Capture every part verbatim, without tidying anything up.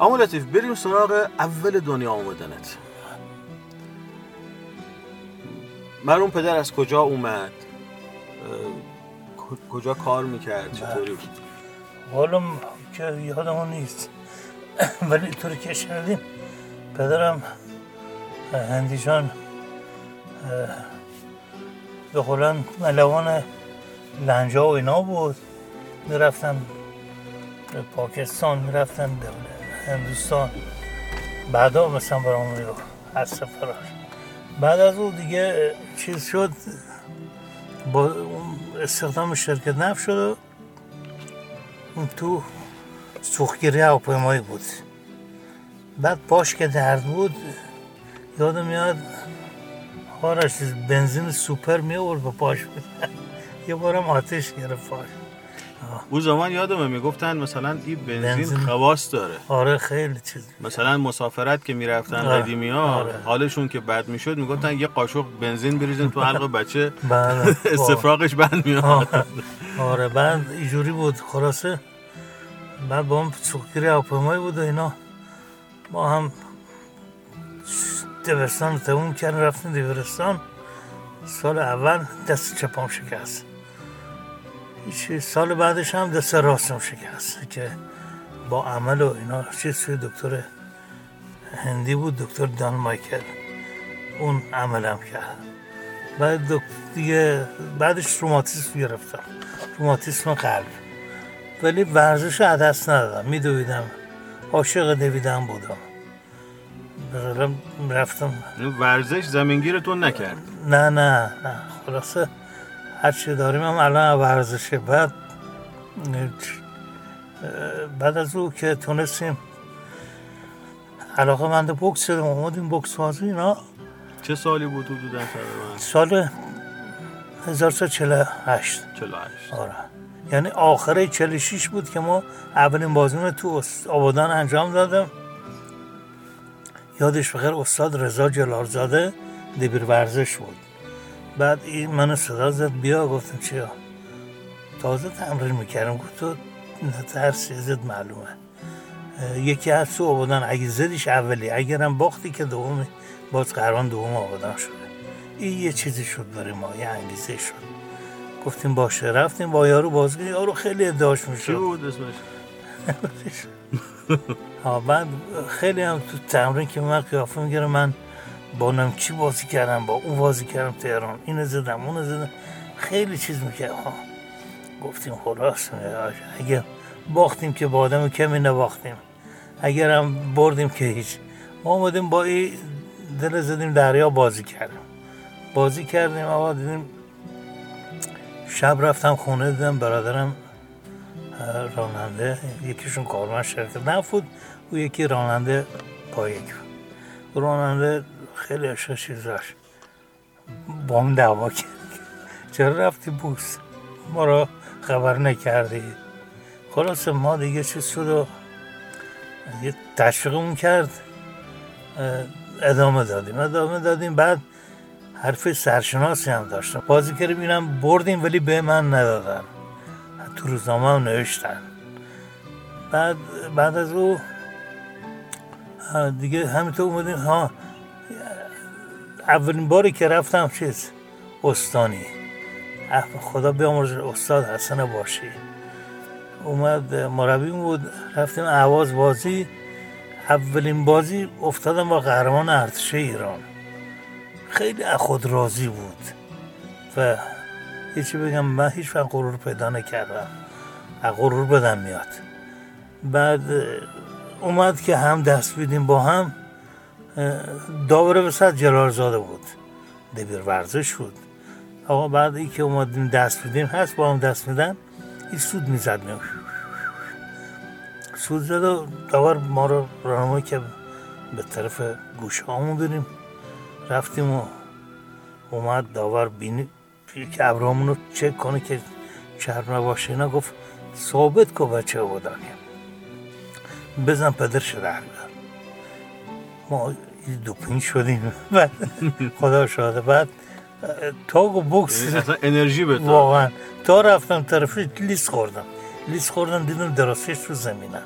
اما لطیف بریم سراغ اول دنیا آمدنت. مرحوم پدر از کجا اومد؟ کجا کار میکرد؟ چطوری؟ حالا که یادمون نیست ولی اینطوری که شنیدیم پدرم هندیشان به قولن ملوان لنجا و اینا بود، میرفتن پاکستان، میرفتن هندوستان، بعدا مثلا برامون رو از سفرار. بعد از اون دیگه چیز شد، با استخدام شرکت نفت شد، اون تو سوختگیری هواپیمایی بود. بعد پاش که درد بود یادم میاد خارش بنزین سوپر می آورد به پاش بود. یه بارم آتش گرفت پاش. اون زمان یادمه میگفتن مثلا این بنزین خواص داره. آره خیلی چیز. مثلا مسافرت که میرفتن قدیمی ها آره. حالشون که بد میشد میگفتن یه قاشق بنزین بریزن تو حلق بچه استفراغش بند میاد. آره بند اینجوری بود خلاصه. بعد با هم سوختگیری هواپیمایی بود و اینا، ما هم دبیرستان تموم کردیم رفتیم دبیرستان. سال اول دست چپام شکست، سال بعدش هم دست راستم شکست که با عمل و اینا چیز سوی دکتر هندی بود، دکتر دان مایکل، اون عملم کرد. بعد دیگه بعدش روماتیسم گرفتم، روماتیسم قلب، ولی ورزش عدس ندادم، میدویدم، عاشق دویدن بودم. بذارم رفتم ورزش زمینگیرتون نکرد؟ نه نه نه خلاصه هر چی داریم هم الان ورزشه. بعد بعد از او که تونستیم علاقه مند بوکس شدم، اومدیم بوکس بازی اینا. چه سالی بود تو دودن تقریبا؟ سال هزار و سیصد و چهل و هشت. چهل و هشت آره، یعنی آخره چهل و شش بود که ما اولین بازیمون تو آبادان انجام دادم. یادش بخیر استاد رضا جلال زاده دبیر ورزش بود. بعد این منو صدا زد بیا، گفتم چیا؟ تازه تمرین میکردم. گفت تو نترس ازت معلومه، یکی از تو آبادان اگه زدیش اولی، اگرم باختی که دومی، باز قهرمان دوم آبادان شده. این یه چیزی شد برای ما، یه انگیزه شد. گفتیم باشه، رفتیم با یارو بازگی. یارو خیلی ادعاش میشد. چی بود اسمش؟ ها بعد خیلی هم تو تمرین که من قیافه میگیره، من با نمچی بازی کردم، با اون بازی کردم تهران، اینو زدم اونو زدم، خیلی چیز میکرد. گفتیم خلاص اگر باختیم که با آدم کمی نباختیم، اگر هم بردیم که هیچ. ما آمدیم با این دل زدیم دریا بازی کردیم، بازی کردیم. آقا دیدیم شب رفتم خونه، دیدم برادرم راننده، یکیشون کارمند شرکت نفت بود، و یکی راننده پایک بود. راننده خیلی عشق چیز داشت، با هم دعوا کرد چرا رفتی بوکس ما را خبر نکردی. خلاص ما دیگه چیز شد و یه تشویقمون کرد، ادامه دادیم ادامه دادیم بعد حرف سرشناسی هم داشتم. بازی کردیم، اینم بردیم، ولی به من ندادن، تو روزنامه هم نوشتن. بعد بعد از او دیگه همینطور اومدیم. ها اولین باری که رفتم چیز استانی، خدا بیامرزش استاد حسن باشی اومد مربی بود، رفتیم اهواز بازی. اولین بازی افتادم با قهرمان ارتش ایران، خیلی خود راضی بود و هیچی بگم من هیچ وقت غرور پیدا نکردم، غرور بدم میاد. بعد اومد که هم دست بیدیم با هم، داوره وسط جلالزاده بود، دبیر ورزش بود. آقا بعد ای که اومدیم دست بیدیم، هست با هم دست میدن، این سود میزد میاد، سود زد و داور ما رو راهنمایی که به طرف گوشه هامون بریم. رفتیم و اومد داور بینی که ابرامون رو چک کنه که چرم نباشه اینا. گفت ثابت که بچه آبادانی بزن پدرش رحم کرد. ما دوپینگ شدیم خدا شاده. بعد تا گو بوکس اصلا انرژی بده واقعا، تا رفتم طرفش لیس خوردم لیس خوردم دیدم درازش رو زمینم.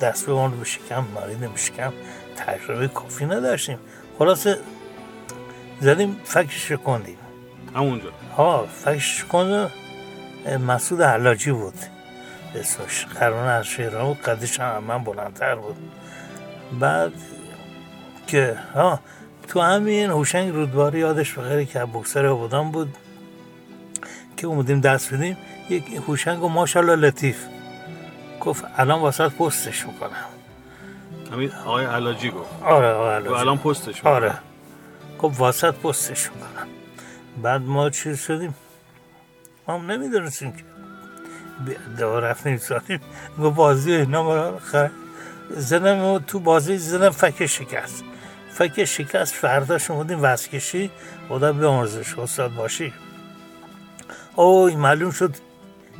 دست به اون رو به شکم ماریدیم، شکم تجربه کافی نداشتیم، خلاصه زدیم فکش شکندیم همونجا. ها فکش شکند مسعود حلاجی بود اسمش، قرونه از شیران بود، قدش هم من بلندتر بود. بعد که ها تو همین هوشنگ رودباری یادش بخیر که بوکسر آبادان بود که اومدیم دست بدیم، یک هوشنگ و ماشالله لطیف گفت الان واسط پستش میکنم. همین آقای علاجی گفت؟ آره آقای علاجی. و الان پستش میکنم؟ آره گفت واسط پستش میکنم. بعد ما چیز شدیم، ما هم نمیدونستیم که دو رفتیم سادیم گفت بازی اینا زنم تو بازی زنم فکر شکست، فکر شکست فرداش اومدیم وزکشی بودا به آمرزش استاد باشی. اوه معلوم شد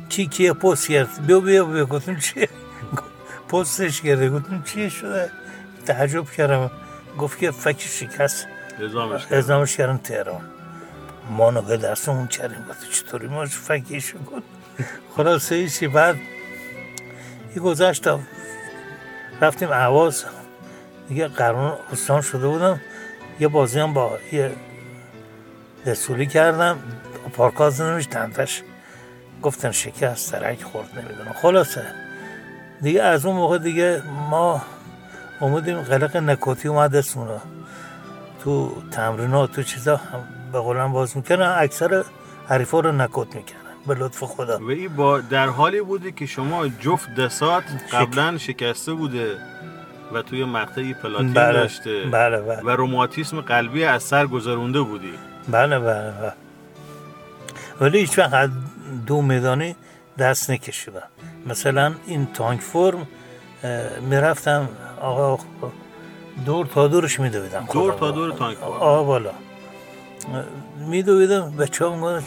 چی کیه پست کرد، بیا بیا بیا گفتم چیه پستش کرده، گفتم چیه شده، تعجب کردم گفت که فکر شکست اعزامش کردن تهران. ما نوبه درسمون کردیم گفت چطوری ما فکرش کن خلاصه ایشی. بعد یه گذشت رفتیم اهواز دیگه، قرون استان شده بودم، یه بازی هم با یه دستولی کردم پارکاز نمیش تنتش گفتن شکست ترک خورد نمیدونم. خلاصه دیگه از اون موقع دیگه ما اومدیم قلق نکاتی اومد اسمونه تو تمرینات تو چیزا به قولم باز میکنن، اکثر حریفا رو نکات میکنن به لطف خدا. و این با در حالی بوده که شما جفت دسات قبلا شکسته بوده و توی مقطعی پلاتین بله، داشته بله بله. و روماتیسم قلبی از سر گذرونده بودی. بله بله بله. ولی هیچ وقت دو میدانی دست نکشیدم. مثلا این تانک فرم میرفتم آقا دور تا دورش میدویدم، دور تا دور تانک فرم آقا بالا میدویدم، بچه ها میگونم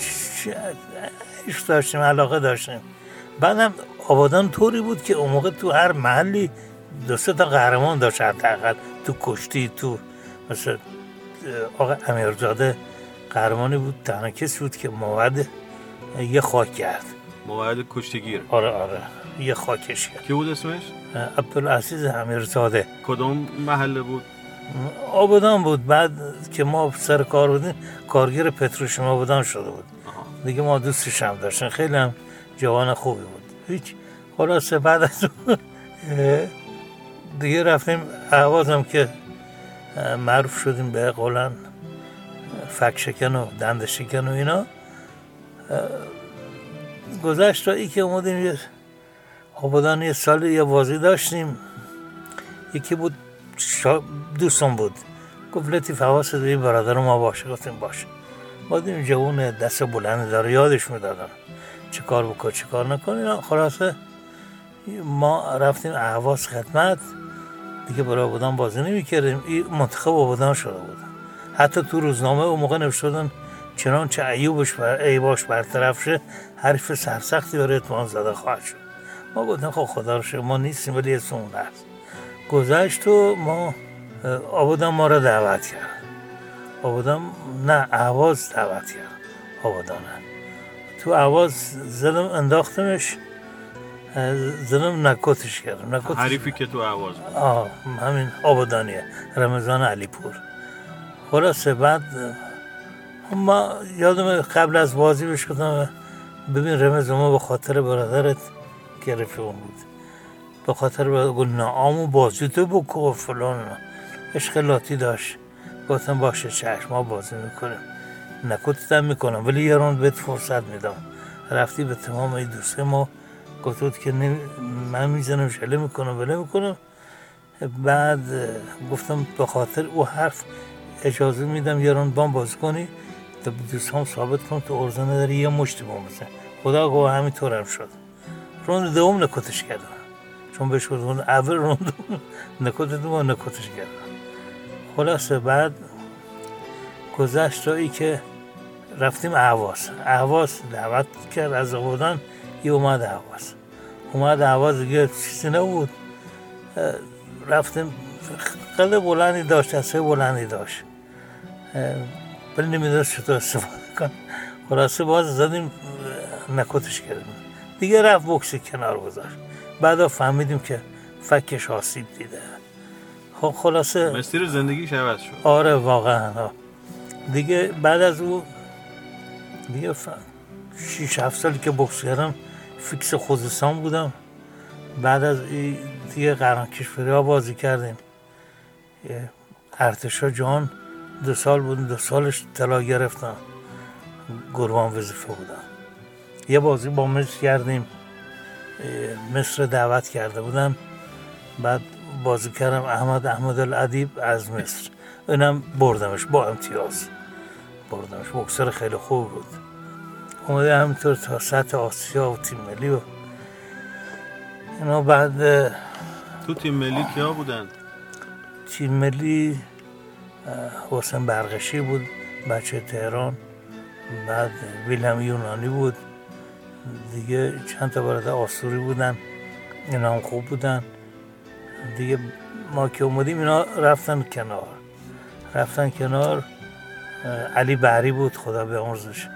ایش داشتیم علاقه داشتیم. بعدم آبادان طوری بود که اون موقع تو هر محلی دو سه تا قهرمان داشت، حداقل تو کشتی، تو مثلا آقا امیرزاده قهرمانی بود، تنها کسی بود که موعد یه خاک کرد، موعد کشتیگیر. آره آره یه خاکش کرد. کی بود اسمش؟ عبدالعزیز امیر زاده. کدوم محله بود؟ آبادان بود. بعد که ما سر کار بودیم کارگر پتروشیمی آبادان شده بود. آها. دیگه ما دوستش هم داشتیم، خیلی هم جوان خوبی بود. هیچ خلاصه بعد از دیگه رفتیم اهواز هم که معروف شدیم به قولن فک شکن و دند شکن و اینا. گذشت تا ای که اومدیم آبادان یه سال یه بازی داشتیم، یکی بود دوستم بود گفت لطیف حواست به این برادر ما باشه. گفتیم باشه. بادیم جوان دست بلند داره یادش میدادم چه کار بکن چه کار نکن. خلاصه ما رفتیم اهواز خدمت دیگه، برای آبادان بازی نمی کردیم. این منتخب آبادان شده بود، حتی تو روزنامه اون موقع نوشته بودن چنانچه عیوبش بر عیباش برطرف شه حریف سرسختی برای اتمان زده خواهد شد. ما گفتیم خب خدا رو شکر ما نیستیم ولی اسمون هست. گذشت و ما آبادان ما رو دعوت کرد، آبادان نه اهواز دعوت کرد آبادان. تو اهواز زدم انداختمش، زدم نکاتش کردم. نکاتش حریفی که تو اهواز بود آه همین آبادانیه، رمضان علی پور. خلاصه بعد ما یادم قبل از بازی بهش گفتم ببین رمز ما به خاطر برادرت که رفیقم بود به خاطر گل نعامو بازی تو بکو فلان عشق لاتی داشت. گفتم باشه چشم ما بازی میکنیم نکوتم میکنم ولی یه روند بهت فرصت میدم. رفتی به تمام این دوسته ما گفتود که من میزنم شله میکنم ولی میکنم. بعد گفتم به خاطر او حرف اجازه میدم یه روند بام بازی کنی تا دوست هم ثابت کنم تو ارزه نداری یه مشتی بام بزن. خدا گوه همینطور هم شد. روند دوم نکوتش کردم چون بهش گفتم اول روند نکوت دوم نکوتش کردم. خلاصه بعد گذشت تا ای که رفتیم اهواز. اهواز دعوت کرد از آبادان، یه اومد اهواز اومد اهواز دیگه چیزی نبود. رفتیم قله بلندی داشت، دسته بلندی داشت ولی نمیدونست چطور استفاده کن. خلاصه باز زدیم نکاتش کردیم دیگه، رفت بکسی کنار گذاشت. بعدا فهمیدیم که فکش آسیب دیده. خب خلاصه مسیر زندگیش عوض شد. آره واقعا دیگه. بعد از او دیگه شش هفت سالی که بوکس کردم فیکس خوزستان بودم. بعد از دیگه قرن کشوری ها بازی کردیم. ارتشا جهان دو سال بودن، دو سالش طلا گرفتم، گروان وظیفه بودم. یه بازی با مصر کردیم، مصر دعوت کرده بودن. بعد بازی کردم احمد احمد الادیب از مصر، اونم بردمش با امتیاز، بردمش. بوکسر خیلی خوب بود. اومده همینطور تا سطح آسیا و تیم ملی و اینا. بعد تو تیم ملی کیا بودن؟ تیم ملی حسین برقشی بود بچه تهران، بعد ویلم یونانی بود دیگه، چند تا برادر آسوری بودن، اینا هم خوب بودن دیگه. ما که اومدیم اینا رفتن کنار، رفتن کنار. علی بحری بود، خدا به عمرش،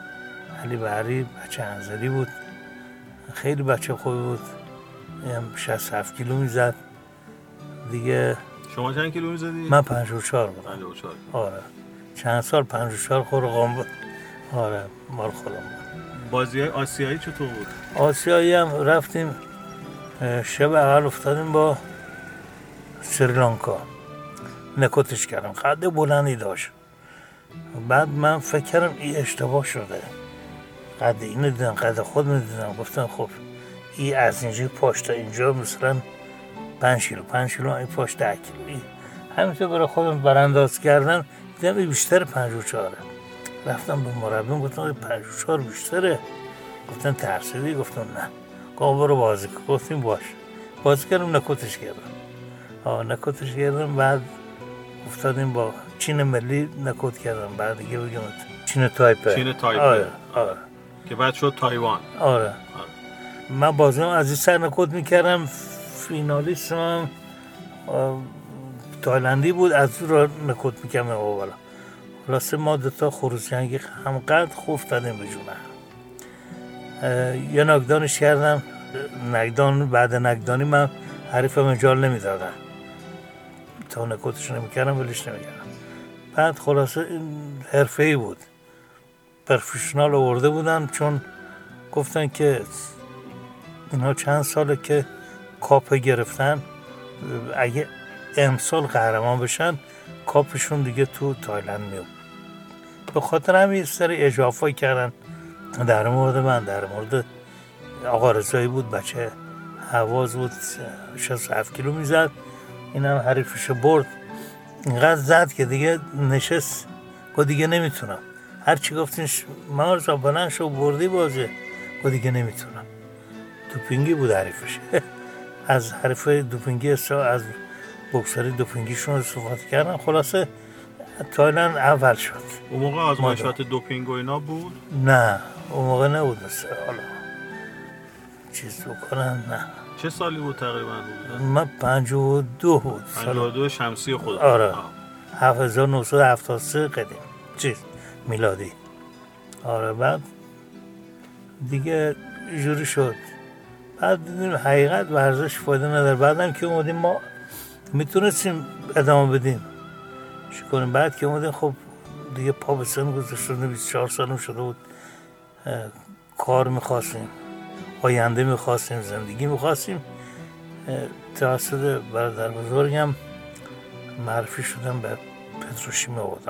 علی بحری بچه انزلی بود، خیلی بچه خوبی بود، شصت و هفت کیلو میزد دیگه. شما چند کیلو میزدی؟ من پنجاه و چهار بودم. پنجاه و چهار آره، چند سال پنجاه و چهار خورقام بود. آره مال خودم بود. بازی‌های آسیایی چطور بود؟ آسیایی هم رفتیم، شب اول افتادیم با سریلانکا، نکوتش کردم، قد بلندی داشت. بعد من فکر کردم این اشتباه شده، قد اینو دیدم، قد خود میدیدم، گفتم خب این از اینجا پاشتا اینجا مثلا پنج کیلو، پنج کیلو، این پاش ده کیلو، همینطور برای خودم برانداز کردم. دیدم این بیشتر پنجاه و چهار. رفتم به مربیم گفتم پنجاه و چهار بیشتره. گفتن ترسیدی؟ گفتم نه. گفتم برو بازی کن. گفتیم باش. بازی کردم، نکوتش کردم. آه نکوتش کردم. بعد افتادیم با چین ملی نکوت کردم. بعد دیگه بگم چین تایپه. چین تایپه. آره. آره. که بعد شد تایوان. آره. آره. من بازیم از این سر نکوت میکردم. فینالیست هم تایلندی بود، از او را نکوت میکنم اولا. خلاصه ما دوتا خروس جنگی همقدر خوب دادیم به جونه. یه نگدانش کردم، نگدان بعد نگدانی من حریف مجال نمیدادم، تا نکوتش نمیکردم، ولیش نمیکردم. بعد خلاصه حرفه‌ای بود، پرفشنال آورده بودن، چون گفتن که اینا چند ساله که کاپ گرفتن، اگه امسال قهرمان بشن کاپشون دیگه تو تایلند میاد. به خاطر همین سر اضافه کردن در مورد من، در مورد آقا رضایی بود، بچه حواز بود، شصت و هفت کیلو میزد، اینم حریفش برد، اینقدر زد که دیگه نشست و دیگه نمیتونم. هر چی گفتین مرزا بلند شو بردی بازی و دیگه نمیتونم. دوپینگی بود حریفش. از حرف دوپینگی از بوکسری دوپینگیشون استفاده کردن. خلاصه تایلند اول شد. اون موقع آزمایشات دوپینگ و اینا بود؟ نه اون موقع نبود. حالا چیز بکنن نه. چه سالی بود تقریبا؟ من پنجاه و دو بود. پنجاه و دو شمسی خدا. آره هفت هزار و نهصد و هفتاد و سه قدیم چیز میلادی. آره بعد دیگه جوری شد. بعد دیدیم حقیقت ورزش فایده نداره. بعدم که اومدیم ما میتونستیم ادامه بدیم چی کنیم. بعد که اومدیم خب دیگه پا به سن گذاشتیم، بیست و چهار سالم شده بود، کار میخواستیم، آینده میخواستیم، زندگی میخواستیم. توسط برادر بزرگم معرفی شدم به پتروشیمی آباد.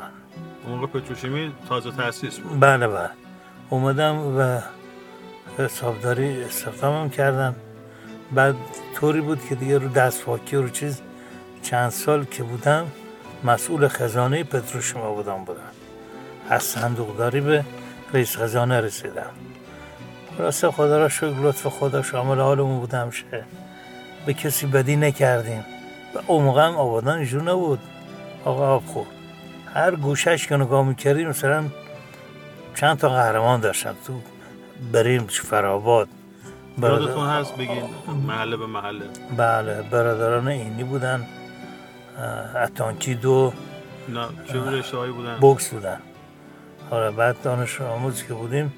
اون موقع پتروشیمی تازه تأسیس بود. بله بله. اومدم و حسابداری استخدام هم کردم. بعد طوری بود که دیگه رو دست فاکی و رو چیز چند سال که بودم مسئول خزانه پتروشیمی آباد بودم. از صندوقداری به رئیس خزانه رسیدم. راست خدا را شکر، لطف خدا شامل حالمون بود همیشه. به کسی بدی نکردیم. و اون موقع هم آبادان اینجور نبود. آقا آب خورد. هر گوشش که نگاه میکردیم مثلا چند تا قهرمان داشتم تو بریم فراباد. برادرتون هست بگین محله به محله؟ بله برادران اینی بودن، اتانکی دو نه چه رشته‌ای بودن؟ بوکس بودن. آره بعد دانش آموز که بودیم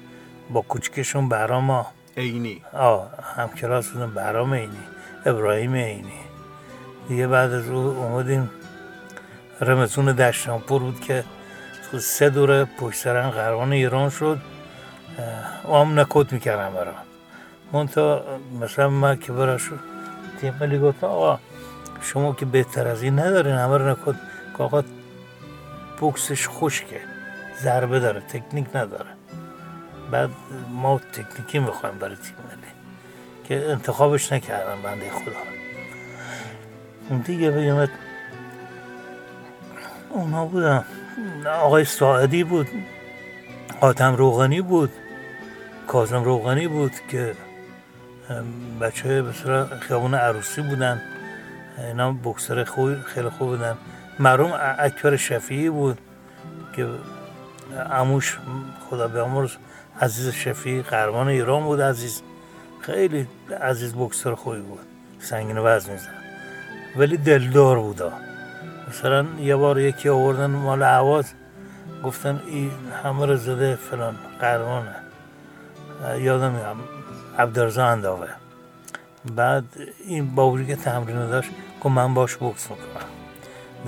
با کوچکشون برام اینی، آه هم کلاس بودن، برام اینی، ابراهیم اینی، دیگه بعد از او اومدیم رمزون دشتانپور بود که سه دوره پشت سرن قهرمان ایران شد. عام نکوت میکردم برام من تا مثلا من که براش تیم ملی گفتم آقا شما که بهتر از این ندارین، همه رو نکوت که آقا بوکسش خشکه، ضربه داره، تکنیک نداره، بعد ما تکنیکی میخوایم برای تیم ملی که انتخابش نکردم بنده خدا. دیگه بگمت اونا بودم، آقای ساعدی بود، حاتم روغانی بود، کاظم روغانی بود که بچه مثلا خیابون عروسی بودن، اینا بوکسر خوب خیلی خوب بودن. مرحوم اکبر شفیعی بود که عموش خدا به عمرش عزیز شفیعی قهرمان ایران بود. عزیز خیلی عزیز بوکسر خوبی بود، سنگین وزن می‌زد ولی دلدار بود. مثلا یه بار یکی آوردن مال عوض گفتن این همه رو زده فلان قهرمانه، یادم میاد عبدولرزا انداوه. بعد این باوری که تمرین داشت که من باش بوکس میکنم،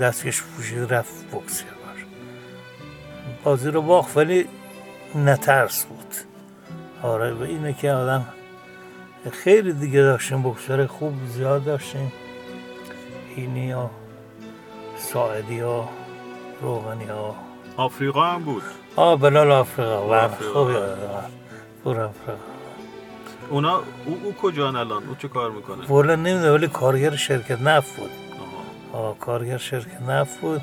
دستش پوشید رفت بوکس باش، بازی رو باخت ولی نترس بود. آره و اینه که آدم خیلی دیگه داشتیم، بوکسر خوب زیاد داشتیم، اینی ها، ساعدی ها، روغنی ها. آفریقا هم بود. آه بلال آفریقا و آفریقا بود. آفریقا اونا او, او کجان الان؟ او چه کار میکنه؟ بولا نمیده ولی کارگر شرکت نفت بود. آه. آه کارگر شرکت نفت بود.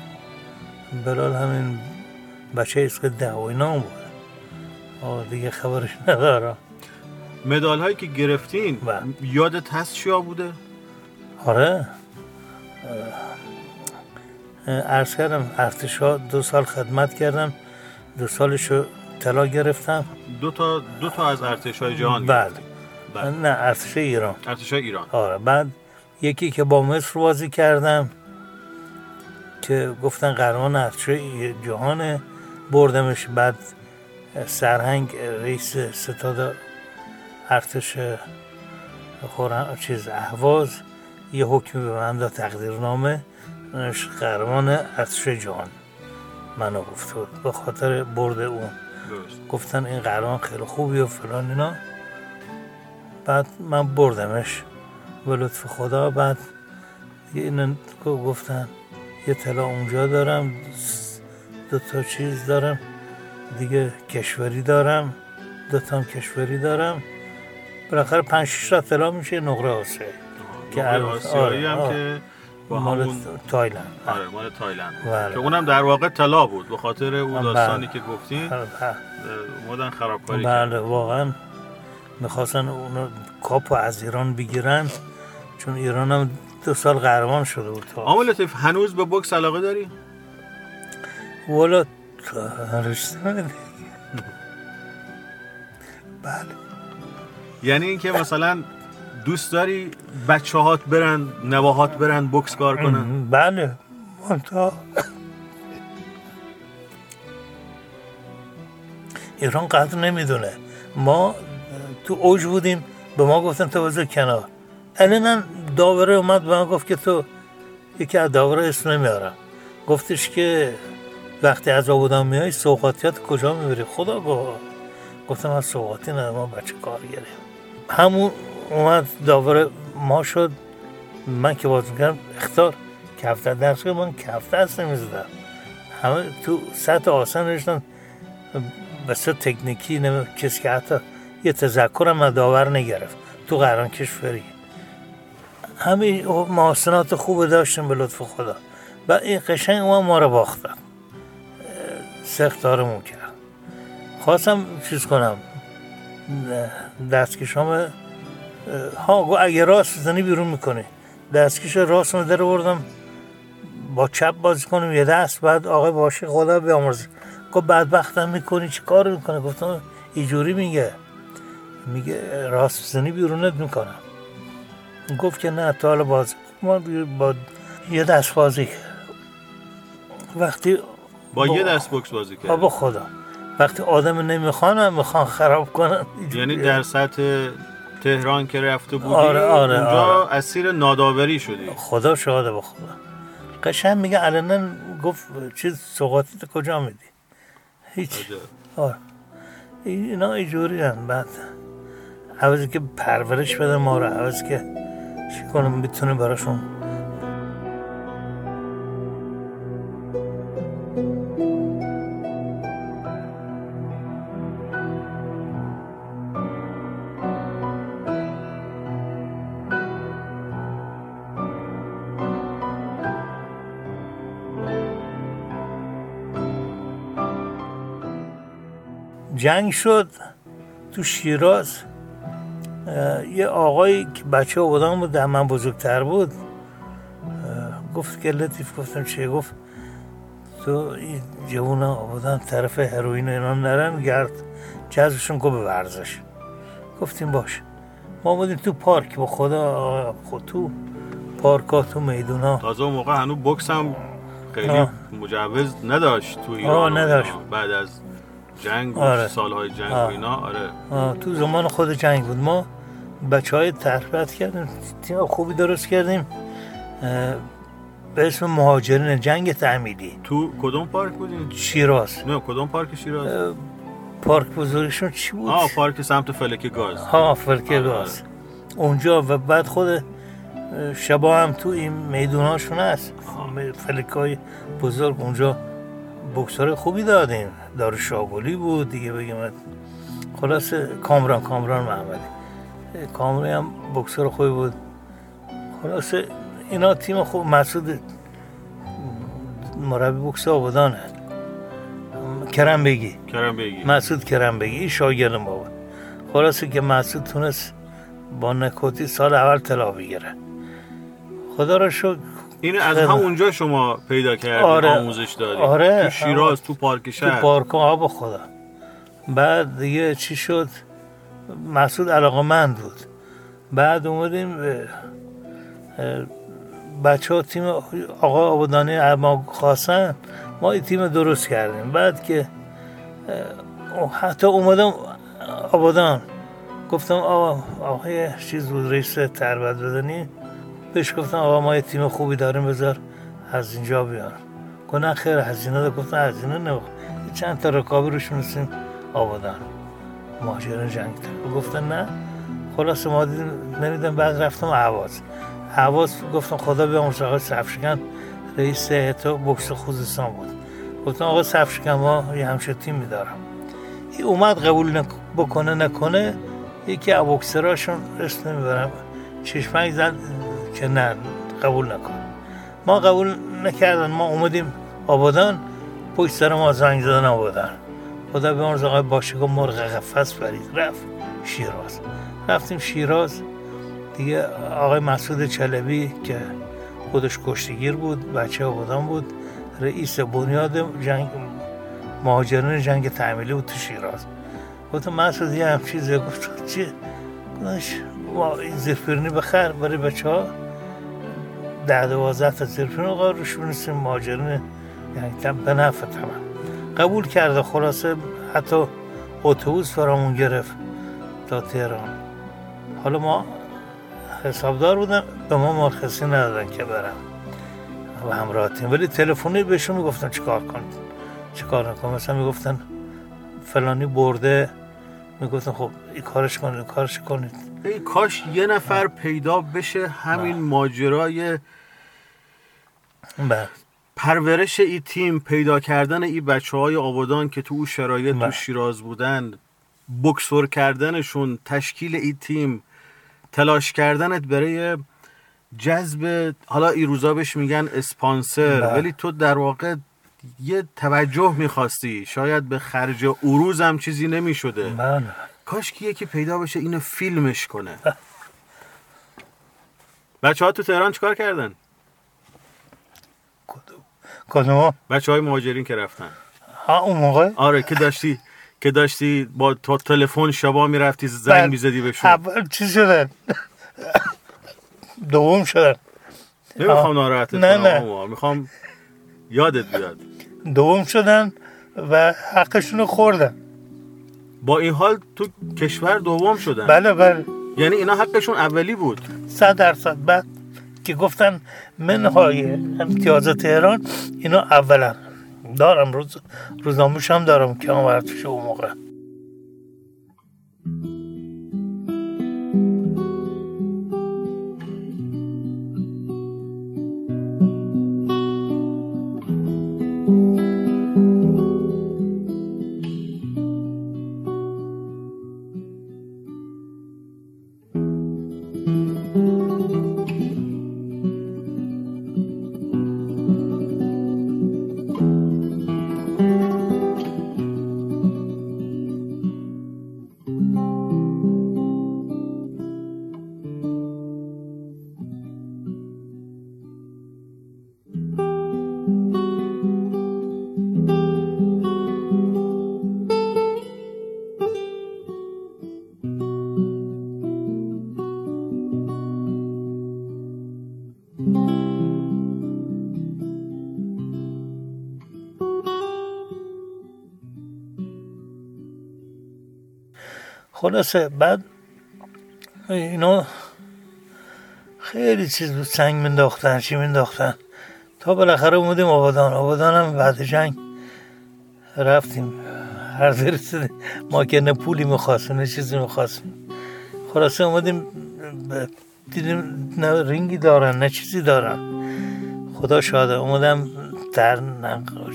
بلال همین بچه اسکه ده و اینا بود. آه دیگه خبرش ندارم. مدال هایی که گرفتین با. یادت هست چیا بوده؟ آره عرض کردم ارتشا دو سال خدمت کردم، دو سالشو طلا گرفتم. دو تا دو تا از ارتشای جهان بعد نه ارتش ایران ارتش ایران آره. بعد یکی که با مصر بازی کردم که گفتن قهرمان ارتش جهان بردمش. بعد سرهنگ رئیس ستاد ارتش خراسان چیز اهواز یه حکم به من داد تقدیرنامه نش قهرمان ارتش جهان منو گفت به خاطر برد اون. درست. گفتن این قهرمان خیلی خوبیه فلان اینا. بعد من بردمش به لطف خدا. بعد اینا گفتن یه طلا اونجا دارم، دو تا چیز دارم دیگه، کشوری دارم، دو تا کشوری دارم، بالاخره پنج شش تا طلا میشه. نقره آسیا که آسیایی هم که مال تایلند. آره مال تایلند که اونم در واقع طلا بود به خاطر اون داستانی که گفتین مدن خرابکاری کرد. بله واقعا می‌خواستن اون کاپو از ایران بگیرن چون ایران هم دو سال قهرمان شده بود. عامل لطیف هنوز به بوکس علاقه داری؟ والا رشته بله. یعنی اینکه مثلا دوست داری بچه هات برن، نواهات برن بوکس کار کنن؟ بله منطقه ایران قدر نمیدونه. ما تو اوج بودیم به ما گفتن تو بذار کنار. الان داوره اومد به من گفت که تو یکی از داوره اسم نمیارم گفتش که وقتی از آبادان میای سوغاتیات کجا میبری؟ خدا گوه گفتم از سوغاتی نه، ما بچه کار گریم. همون اومد داور ما شد. من که باز میکردم اختار که هفته درس که من که هفته هست نمیزدم، همه تو سطح آسان نوشتن بسیار تکنیکی نمید. کسی که حتی یه تذکرم از داور نگرفت تو قهران کشوری. همه محاسنات خوب داشتیم به لطف خدا و این قشنگ اومد ما رو باختم، سختارمون کرد. خواستم چیز کنم دستکشامه ها گو اگه راست بزنی بیرون میکنه، دستکش راست رو در آوردم با چپ بازی کنم یه دست. بعد آقای باشی خدا بیامرزه گفت بدبختم میکنی چی کار میکنه؟ گفتم اینجوری میگه میگه راست بزنی بیرونت میکنم. گفت که نه تا حالا بازی کنم با یه دست بازی. وقتی با, با... یه دست بوکس بازی کرد با خدا وقتی آدم نمیخوانم میخوان خراب کنم. یعنی در سطح تهران که رفته بودی آره آره اونجا آره. اسیر ناداوری شدی. خدا شاهده با خدا. قشنگ میگه علنا گفت چیز سوغاتی تو کجا میدی؟ هیچ. آره. اینا اینجوری هم بعد عوضی که پرورش بده ما رو، عوضی که چی کنم بتونه براشون. جنگ شد تو شیراز، یه آقایی که بچه آبادان بود، من بزرگتر بود، گفت که لطیف، گفتم چیه؟ گفت تو جوان آبادان طرف هروئین و اینا نرن، گرد جذبشون کو به ورزش. گفتیم باش. ما بودیم تو پارک با خدا، خود تو پارکا، تو میدونا. تازه اون موقع هنوز بوکس هم خیلی آه. مجوز نداشت تو ایران، نداشت بعد از جنگ و آره. سالهای جنگ آه. و اینا آره آه. تو زمان خود جنگ بود. ما بچهای تربیت کردیم، تیم خوبی درست کردیم به اسم مهاجرین جنگ تعمیلی. تو کدوم پارک بودین؟ شیراز. نه کدوم پارک شیراز؟ پارک بزرگشون چی بود؟ آه پارک سمت فلک گاز. ها فلک آه. گاز آه. اونجا و بعد خود شبا هم تو این میدوناشون هست فلکای بزرگ. اونجا بوکسور خوبی دادیم، دارو شاغولی بود دیگه بگم، خلاص کامران کامران محمدی، کامران هم بوکسور خوبی بود. خلاص اینا تیم خوب، مسعود مربی بوکس آبادان، کرم بگی کرم بگی مسعود کرم بگی شاگرد ما بود. خلاص که مسعود تونست با نکوتی سال اول طلا بگیره، خدا را شکر. اینو از همونجا شما پیدا کردید؟ آره، آموزش دادید آره، تو شیراز آره، تو پارک شهر، تو پارک آب خدا. بعد دیگه چی شد؟ مسعود علاقمند بود. بعد اومدیم بچه‌ها تیم آقا آبادانی ما خواستن، ما این تیم درست کردیم. بعد که حتی اومدم آبادان گفتم آقا آقای چیز بود رئیس تربیت بدنی، بهش گفتم آقا ما یه تیم خوبی داریم بذار از اینجا بیارم. گفتن خیر هزینه ده. گفتن هزینه نه، چند تا رکابی روشون هستیم آبادان مهاجران جنگ ده. گفتن نه. خلاص ما دیدیم نمیدونم، بعد رفتم اهواز. اهواز گفتم خدا بیامرزه آقا صفشکن رئیس هیئت بوکس خوزستان بود. گفتم آقا صفشکن ما یه همچین تیمی دارم. این اومد قبول بکنه نکنه، یکی از بوکسراشون اسم نمیبرم چشمک زد که نه قبول نکن. ما قبول نکردن. ما اومدیم آبادان، پشت سر ما زنگ زدن آبادان. خدا به عمر آقای باشی که مرغ قفس پرید، رفت شیراز. رفتیم شیراز دیگه. آقای مسعود چلبی که خودش کشتیگیر بود، بچه آبادان بود، رئیس بنیاد جنگ مهاجرین جنگ تعمیلی بود تو شیراز. گفتم مسعود یه هم چیزه. گفت چی؟ ما این زرفرنی بخر برای بچه ها، ده دوازده تا زرفرن آقا روشون نیستیم مهاجرین یعنی به نفع تمام. قبول کرده. خلاصه حتی اتوبوس فرامون گرفت تا تهران. حالا ما حسابدار بودم، به ما مرخصی ندادن که برم و همراهتیم، ولی تلفنی بهشون میگفتن چیکار کنید چیکار نکنید. مثلا میگفتن فلانی برده، میگفتن خب این کارش کنید این کارش کنید. ای کاش یه نفر پیدا بشه همین با. ماجرای با. پرورش ای تیم، پیدا کردن ای بچه های آبادان که تو شرایط با. تو شیراز بودن، بکسور کردنشون، تشکیل ای تیم، تلاش کردنت برای جذب، حالا ای روزا بهش میگن اسپانسر با. ولی تو در واقع یه توجه میخواستی، شاید به خرج عروض هم چیزی نمیشده. بله کاش که یکی پیدا بشه اینو فیلمش کنه. بچه ها تو تهران چیکار کردن؟ کدوم؟ بچه های مهاجرین که رفتن. ها اون موقع؟ آره که داشتی که داشتی با تو تلفن شبا میرفتی زنگ میزدی بهشون. اول چی شدن؟ دوم شدن. نمیخوام ناراحتت کنم. نه نه. میخوام یادت بیاد. دوم شدن و حقشون رو خوردن. با این حال تو کشور دوم شدن. بله بله یعنی اینا حقشون اولی بود صد درصد. بعد که گفتن منهای امتیاز تهران اینا اولا دارم، روز روزناموش هم دارم که آمارت شو اون موقع. خلاصه بعد اینا خیلی چیز بود، سنگ منداختن چی منداختن تا بالاخره اومدیم آبادان. آبادان هم بعد جنگ رفتیم، هر درسته ما که نه پولی میخواستیم نه چیزی میخواستیم. خلاصه اومدیم دیدیم نه رنگی دارن نه چیزی دارن، خدا شاده. اومدم در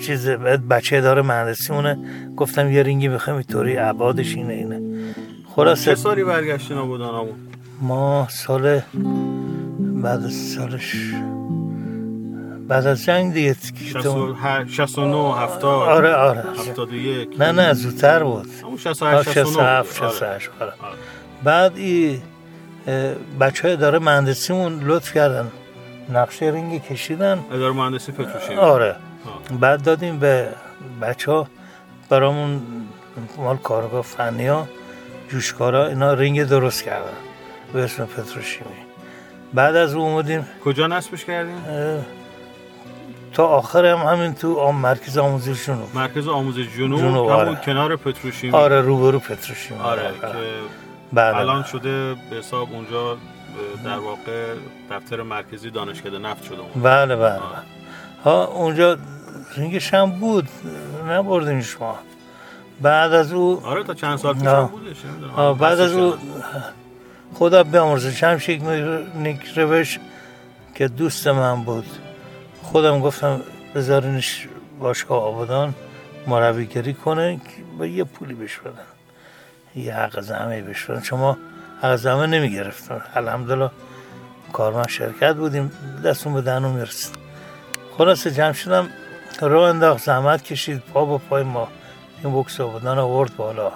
چیز بچه داره مهندسی مونه، گفتم یه رنگی بخوایم اینطوری عبادش اینه اینه. چه سالی برگشتین آبادان همون؟ ما سال بعد از سالش بعد از جنگ دیگه شصت و نه هفتاد. آره آره هفتاد و یک. نه نه زودتر بود همون شصت و هشت شصت و هفت. بعد این بچه های داره مهندسیمون لطف کردن نقشه رنگی کشیدن، اداره مهندسی پتروشیمی. آره بعد دادیم به بچه ها برامون مال کارگاه فنی ها جوشکارا اینا رنگ درست کردن به اسم پتروشیمی. بعد از اون اومدیم کجا نصبش کردیم؟ تا آخر هم همین تو آم مرکز آموزش جنوب، مرکز آموزش جنوب همون. آره. کنار پتروشیمی. آره روبرو پتروشیمی. آره, آره. که بعد الان شده به حساب اونجا در واقع دفتر مرکزی دانشکده نفت شده اونجا. بله بله ها اونجا رنگش هم بود نبردیم شما. بعد از او آره تا چند سال پیش هم بودش نمیدونم. بعد از او خدا بیامرزه جمشید نیک رoosh که دوست من بود، خودم گفتم بذارینش باشگاه آبادان مربیگری کنه و یه پولی بهش بدن، یه حق زمین بهش بدن. شما حق زمین نمیگرفتن، الحمدلله کارمند شرکت بودیم دستون به دهنون میرسید. خلاص جمشیدم رو انداخت، زحمت کشید پا با پای ما این بوکس آبادان آورد بالا.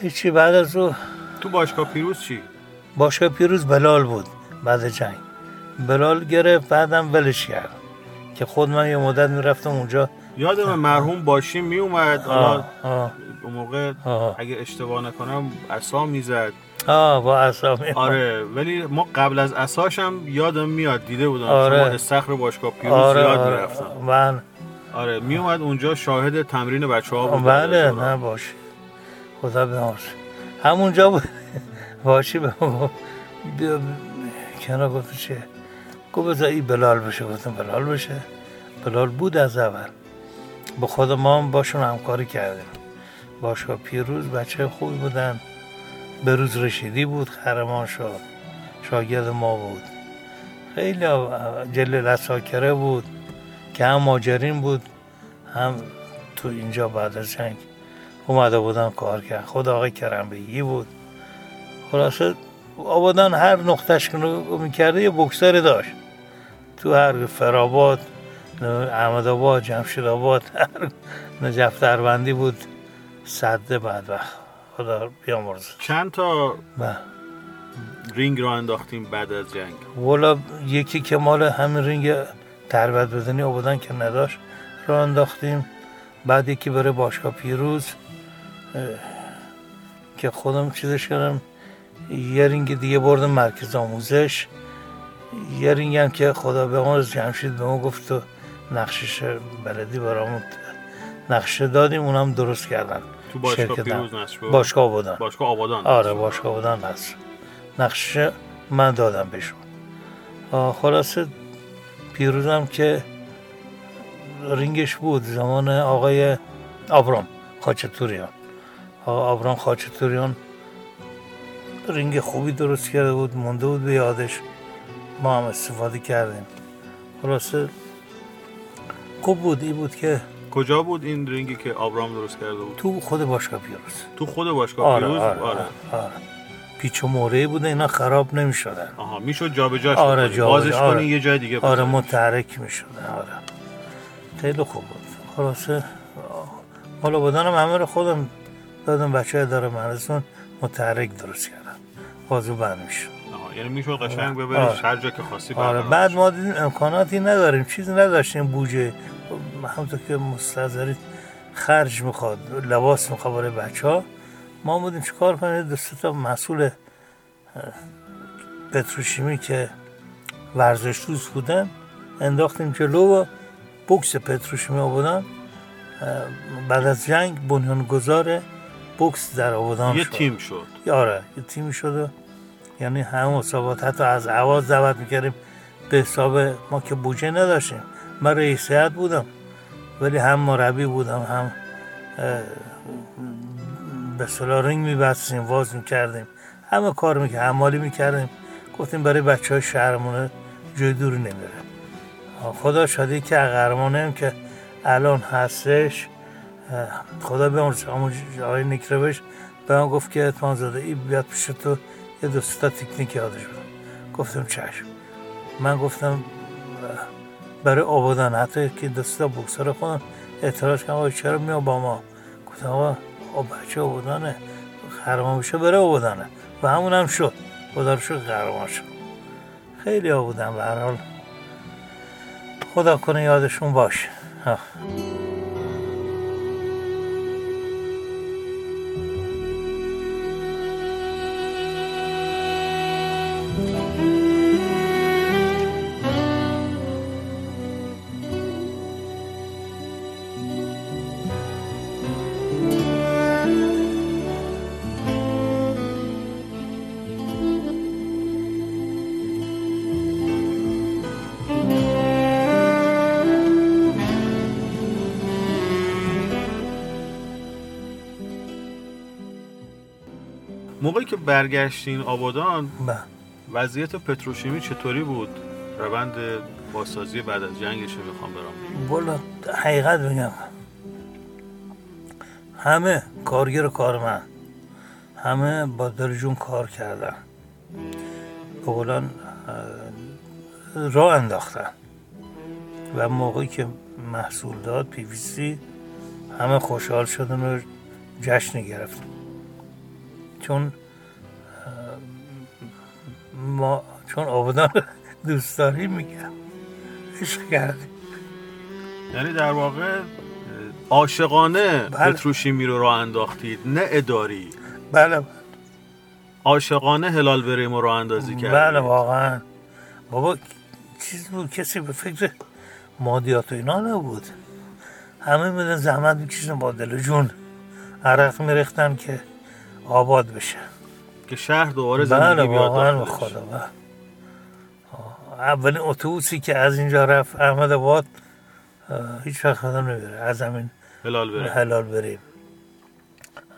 هیچی بعد از رو تو باشگاه پیروز چی؟ باشگاه پیروز بلال بود بعد جنگ، بلال گرفت بعدم ولش کرد که خود من یه مدت میرفتم اونجا. یادم مرحوم باشی میومد اون موقع اگه اشتباه نکنم عصا میزد. آه با عصا میومد. آره ولی ما قبل از عصاش هم یادم میاد دیده بودم. آره. شما استخر باشگاه پیروز. آره. یاد میرفتم من. آره می اومد اونجا شاهد تمرین بچه‌ها بود. بله نه باشه خدا بنوش همونجا بود. باشی به ما کنار گفت چه گفت بذار این بلال بشه. گفتم بلال بشه، بلال بود از اول. به خود ما هم باشون همکاری کردیم. باشگاه پیروز بچه خوبی بودن، بروز رشیدی بود خرمان شد شاگرد ما بود، خیلی جلیل اساکره بود که هم ماجرین بود هم تو اینجا بعد از جنگ اومده بودن کار کرد. خود آقای کریم بیگی بود. خلاصه آبادان هر نقطهش که میکرده یه بوکسر داشت، تو هر فراباد، احمد آباد، جمشید آباد، هر نجف دربندی بود صده. بعد وقت خدا بیامرزه چند تا بح. رینگ را انداختیم بعد از جنگ. والا یکی که مال همین رینگ تربت بدنی آبادان که نداشت رو انداختیم. بعد یکی بره باشگاه پیروز که خودم چیزش کردم. یه رینگ دیگه بردم مرکز آموزش. یه رینگ هم که خدا به ما جمشید به ما گفت تو نقشش بلدی برامون نقشه دادیم، اونم درست کردن. تو باشگاه پیروز نصب شد. باشگاه آبادان. باشگاه آبادان. آره باشگاه آبادان نصب. نقشه من دادم بهشون. خلاصه پیروزم که رینگش بود زمان آقای آبرام خاچتوریان. آبرام خاچتوریان رینگ خوبی درست کرده بود، مونده بود به یادش، ما هم استفاده کردیم. خلاصه خوب بود. این بود که کجا بود این رینگی که آبرام درست کرده بود؟ تو خود باشگاه پیروز. تو خود باشگاه پیروز؟ آره, آره, آره. آره. پیچ و موره‌ای بوده، اینا خراب نمی‌شدن. آها، میشد جابجاش کنی. آره، جا بازش آره. کنی یه جای دیگه. بازش. آره متحرک می‌شدن. آره. خیلی خوب بود. خلاصه مال آبادانم همه رو خودم دادم بچه اداره مدرسه متحرک درست کردن. بازو بند می‌شد. آها، یعنی میشد قشنگ ببریش آره. هر جا که خواستی. آره، بعد ما دیدیم امکاناتی نداریم، چیزی نداشتیم، بودجه همونطور که مستحضرین خرج میخواد، لباس میخواد برای بچه ها، ما بودیم چه کار کنیم. دو سه تا مسئول پتروشیمی که ورزش دوست بودن انداختیم جلو و بوکس پتروشیمی آبادان بعد از جنگ بنیانگذار بوکس در آبادان شد. یه تیم شد. آره یه تیم شد. یعنی همه مسابقات حتی از عواز دعوت میکردیم به حساب ما که بودجه نداشتیم. من رئیس هیئت بودم ولی هم مربی بودم، هم به اصطلاح رینگ می‌بستیم، واز می‌کردیم، همه کار می‌کردیم، حمالی می‌کردیم. گفتیم برای بچه‌های شهرمون جای دور نمیره. خدا شاده که قهرمانم که الان هستش، خدا به اون آقای نکروش به من گفت که اتمان زاده این بیاد پیش تو یه دو سه تا تکنیک یادش بده. گفتم چشم. من گفتم برای آبادان حتی که دستا بوکسر خودم اعتراض کردم چرا میام با ما؟ گفتم آقا بچه آبادانه، قهرمان بشه بره آبادانه و همون هم شد. خدا رو شکر قهرمان شد. خیلی آبادان به هر حال خدا کنه یادشون باشه. موقعی که برگشتین آبادان با. وضعیت پتروشیمی چطوری بود؟ روند بازسازی بعد از جنگش رو میخوام برام. والا حقیقت بگم همه کارگر و کارمند همه با دل جون کار کردن، بقولن راه انداختن و موقعی که محصول داد پی وی سی همه خوشحال شدن و جشن گرفتن، چون ما چون آبادان دوست داریم میگم عشق کردیم. یعنی در واقع عاشقانه بله. پتروشیمی رو راه انداختید نه اداری. بله عاشقانه بله. هلال بریم راه اندازی کردید. بله واقعا بابا چیز بود کسی به فکر مادیات و اینا نبود، همه میدن زحمت میکشن با دل جون عرق میریختن که آباد بشه، که شهر دوباره زندگی بیاد. بله واقعا خدا. اولین اتوبوسی که از اینجا رفت احمد آباد هیچ وقت خودم نمیره از همین هلال بریم هلال بریم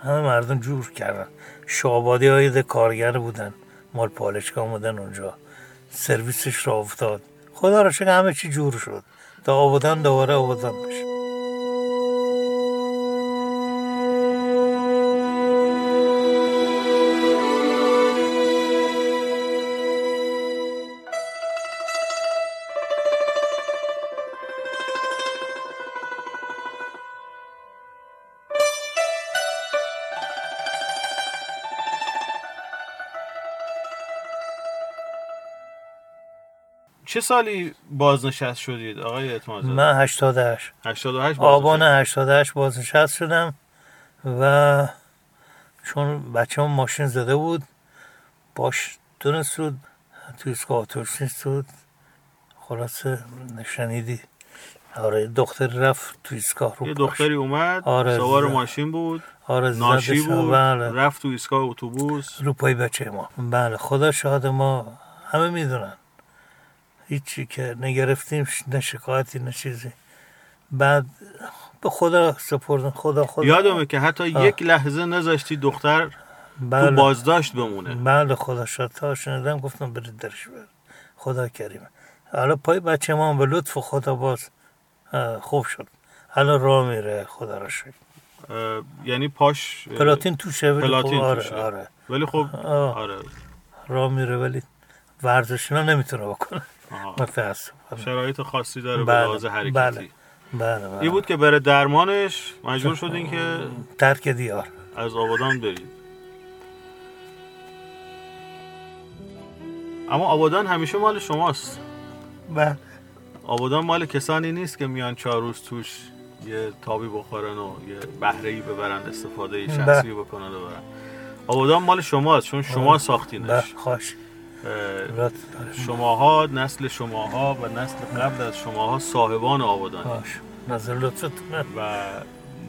همه مردم جور کردن. شعبادی های کارگر بودن مال پالشگاه بودن اونجا، سرویسش را افتاد. خدا را شکر همه چی جور شد تا آبادان دوباره آبادان بشه. چه سالی بازنشست شدید آقای اتمان زاده؟ من هشتاد و هشت هشتاد و هشت آبان هشتاد و هشت بازنشست شدم و چون بچه‌م ماشین زده بود باش دونست رو توی اسکاتورسیست بود. خلاصه نشنیدی آره دختر رفت تو ایستگاه رو. یه دختری اومد، آره سوار ماشین بود، آره ناشی بود، بله. رفت تو ایستگاه اتوبوس رو پای بچه ما. بله خدا شاهد ما، همه میدونن. هیچی که نگرفتیم، نه شکایتی نه چیزی. بعد به خدا سپردن. خدا خدا یادمه که حتی آه. یک لحظه نذاشتی دختر بله. تو بازداشت بمونه. بله خدا شاهد، تا شنیدم گفتم برید درش برد. خدا کریمه. حالا پای بچه ما به لطف خدا باز خوب شد، حالا راه میره خدا را شکر. یعنی پاش پلاتین توشه، ولی پلاتین خب توشه. آره آره. ولی خب آره راه میره، ولی ورزشنا نمیتونه بکنه. متاسف شرایط خاصی داره به لحاظ حرکتی. بله بله بله. این بود که بره درمانش، مجبور شدین که ترک دیار از آبادان برید. اما آبادان همیشه مال شماست. بله آبادان مال کسانی نیست که میان چهار روز توش یه تابی بخورن و یه بهره‌ای ببرن، استفاده شخصی بکنن و ببرن. آبادان مال شماست، چون شما ساختینش. خوش شماها، نسل شماها و نسل قبل از شماها صاحبان آبادان. نظر لطفتونه و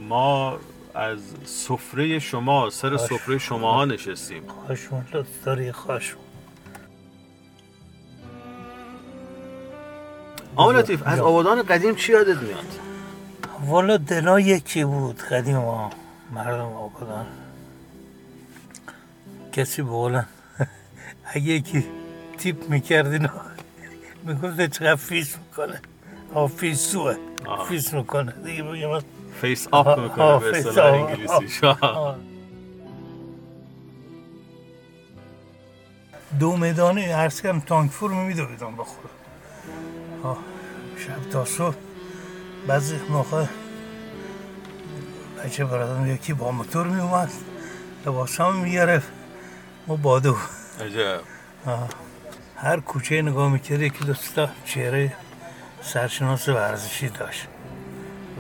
ما از سفره شما، سر سفره شماها نشستیم. خوش لطف داری. خوش آقا لطیف، از آبادان قدیم چی یادت میاد؟ والا دلا یکی بود قدیم ما، مردم آبادان کسی بولن اگه یکی تیپ میکردین میگفت چقدر فیس میکنه، آه فیس سوه، فیس میکنه دیگه، بگم فیس آپ میکنه به اصطلاح انگلیسی. دو میدانه عرض کردم تانکفور میدویدم با خودم شب تا صبح. بعضی موقع بچه برادرم یکی با موتور می اومد، لباسام می گرفت، ما بادو. عجب. هر کوچه نگاه می کرد یکی دو تا چهره سرشناس ورزشی داشت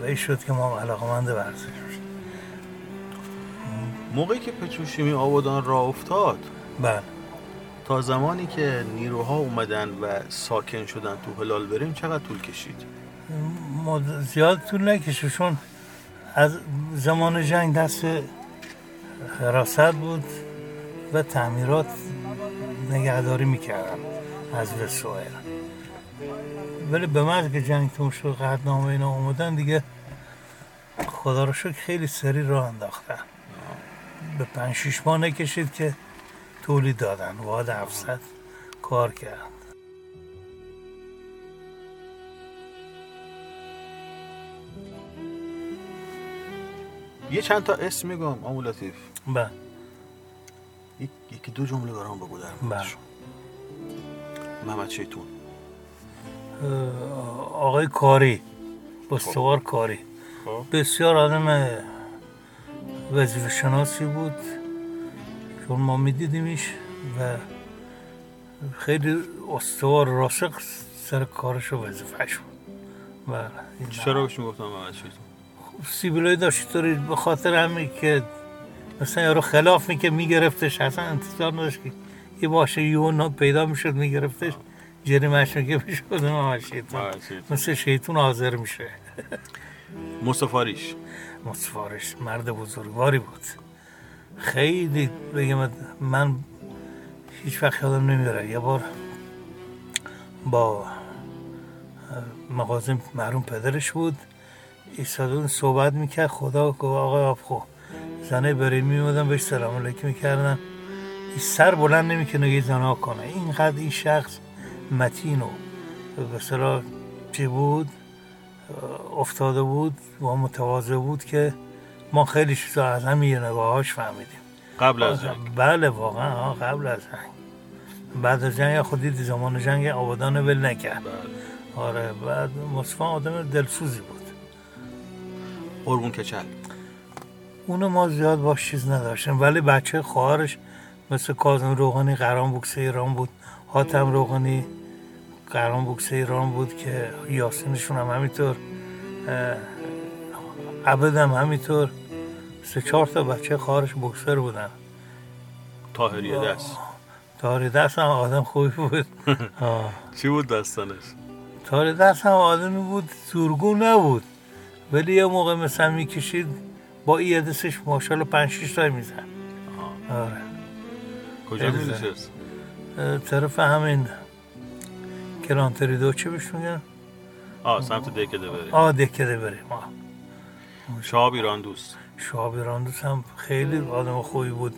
و این شد که ما علاقه‌مند ورزش شدیم. موقعی که پتروشیمی آبادان راه افتاد، بله تا زمانی که نیروها اومدن و ساکن شدن تو هلال بریم چقدر طول کشید؟ ما زیاد طول نکشید، چون از زمان جنگ دست حراست بود و تعمیرات نگهداری میکردن از وسایل. ولی به محض که جنگ تموم شد، قطعنامه اینا اومدن دیگه، خدا رو شکر خیلی سریع راه انداختن. به پنج شش ماه نکشید که تولید دادن، واحد هفتصد کار کرد. یه چند تا اسم میگم آقا لطیف. بله. یکی دو جمله برام بگو در موردش. محمد شیطان، آقای کاری، استوار کاری. بسیار آدم وظیفه شناسی بود. چون ما می دیدیمش و خیلی استوار راسخ سر کارش و وظیفه‌اش بود. چرا بهش میگفتم محمد شیطان؟ خب سیبیلای داشت دارید، به خاطر همین که مثلا یارو خلاف میکرد میگرفتش، اصلا انتظار نداشت که یه باشه یون پیدا میشد میگرفتش، جریمه‌اش میگرفت میشد محمد شیطان، مثل شیطان حاضر میشه. مصطفاریش مصطفاریش مرد بزرگواری بود، خیلی بگم من هیچ وقت یادم نمیره. یه بار با مغازم محروم پدرش بود، ایستادون صحبت میکرد، خدا گفت آقای آبخو زنه بری میمودن بهش سلام علیکم میکردن، این سر بلند نمیکنه یه زنا کنه. اینقدر این شخص متین و به اصطلاح چی بود، افتاده بود و متواضع بود که ما خیلی چیزا از همین نگاهاش فهمیدیم. قبل از جنگ؟ بله واقعا قبل از جنگ. بعد از جنگ خودی زمان جنگ آبادان ول نکرد. بله. آره بعد مصفا آدم دلسوزی بود. قربون کچل اونو ما زیاد باش چیز نداشتیم، ولی بچه خواهرش مثل کاظم روغانی قران بوکسه ایران بود، حاتم روغانی قران بوکسه ایران بود که یاسینشون هم همینطور، عبد هم همینطور، سه چهار تا بچه خواهرش بوکسر بودن. طاهری دست. طاهری دست هم آدم خوبی بود. چی بود داستانش؟ تار دست هم آدمی بود، زورگو نبود، ولی یه موقع مثلا میکشید با این دستش ماشاءالله پنج شش تا میزد. آره. کجا می‌نشست؟ طرف همین کرانتری دو چه بهش میگن؟ آه سمت دکه دبری. آه دکه دبری ما. شاب ایران دوست. شاب ایران دوست هم خیلی آدم خوبی بود.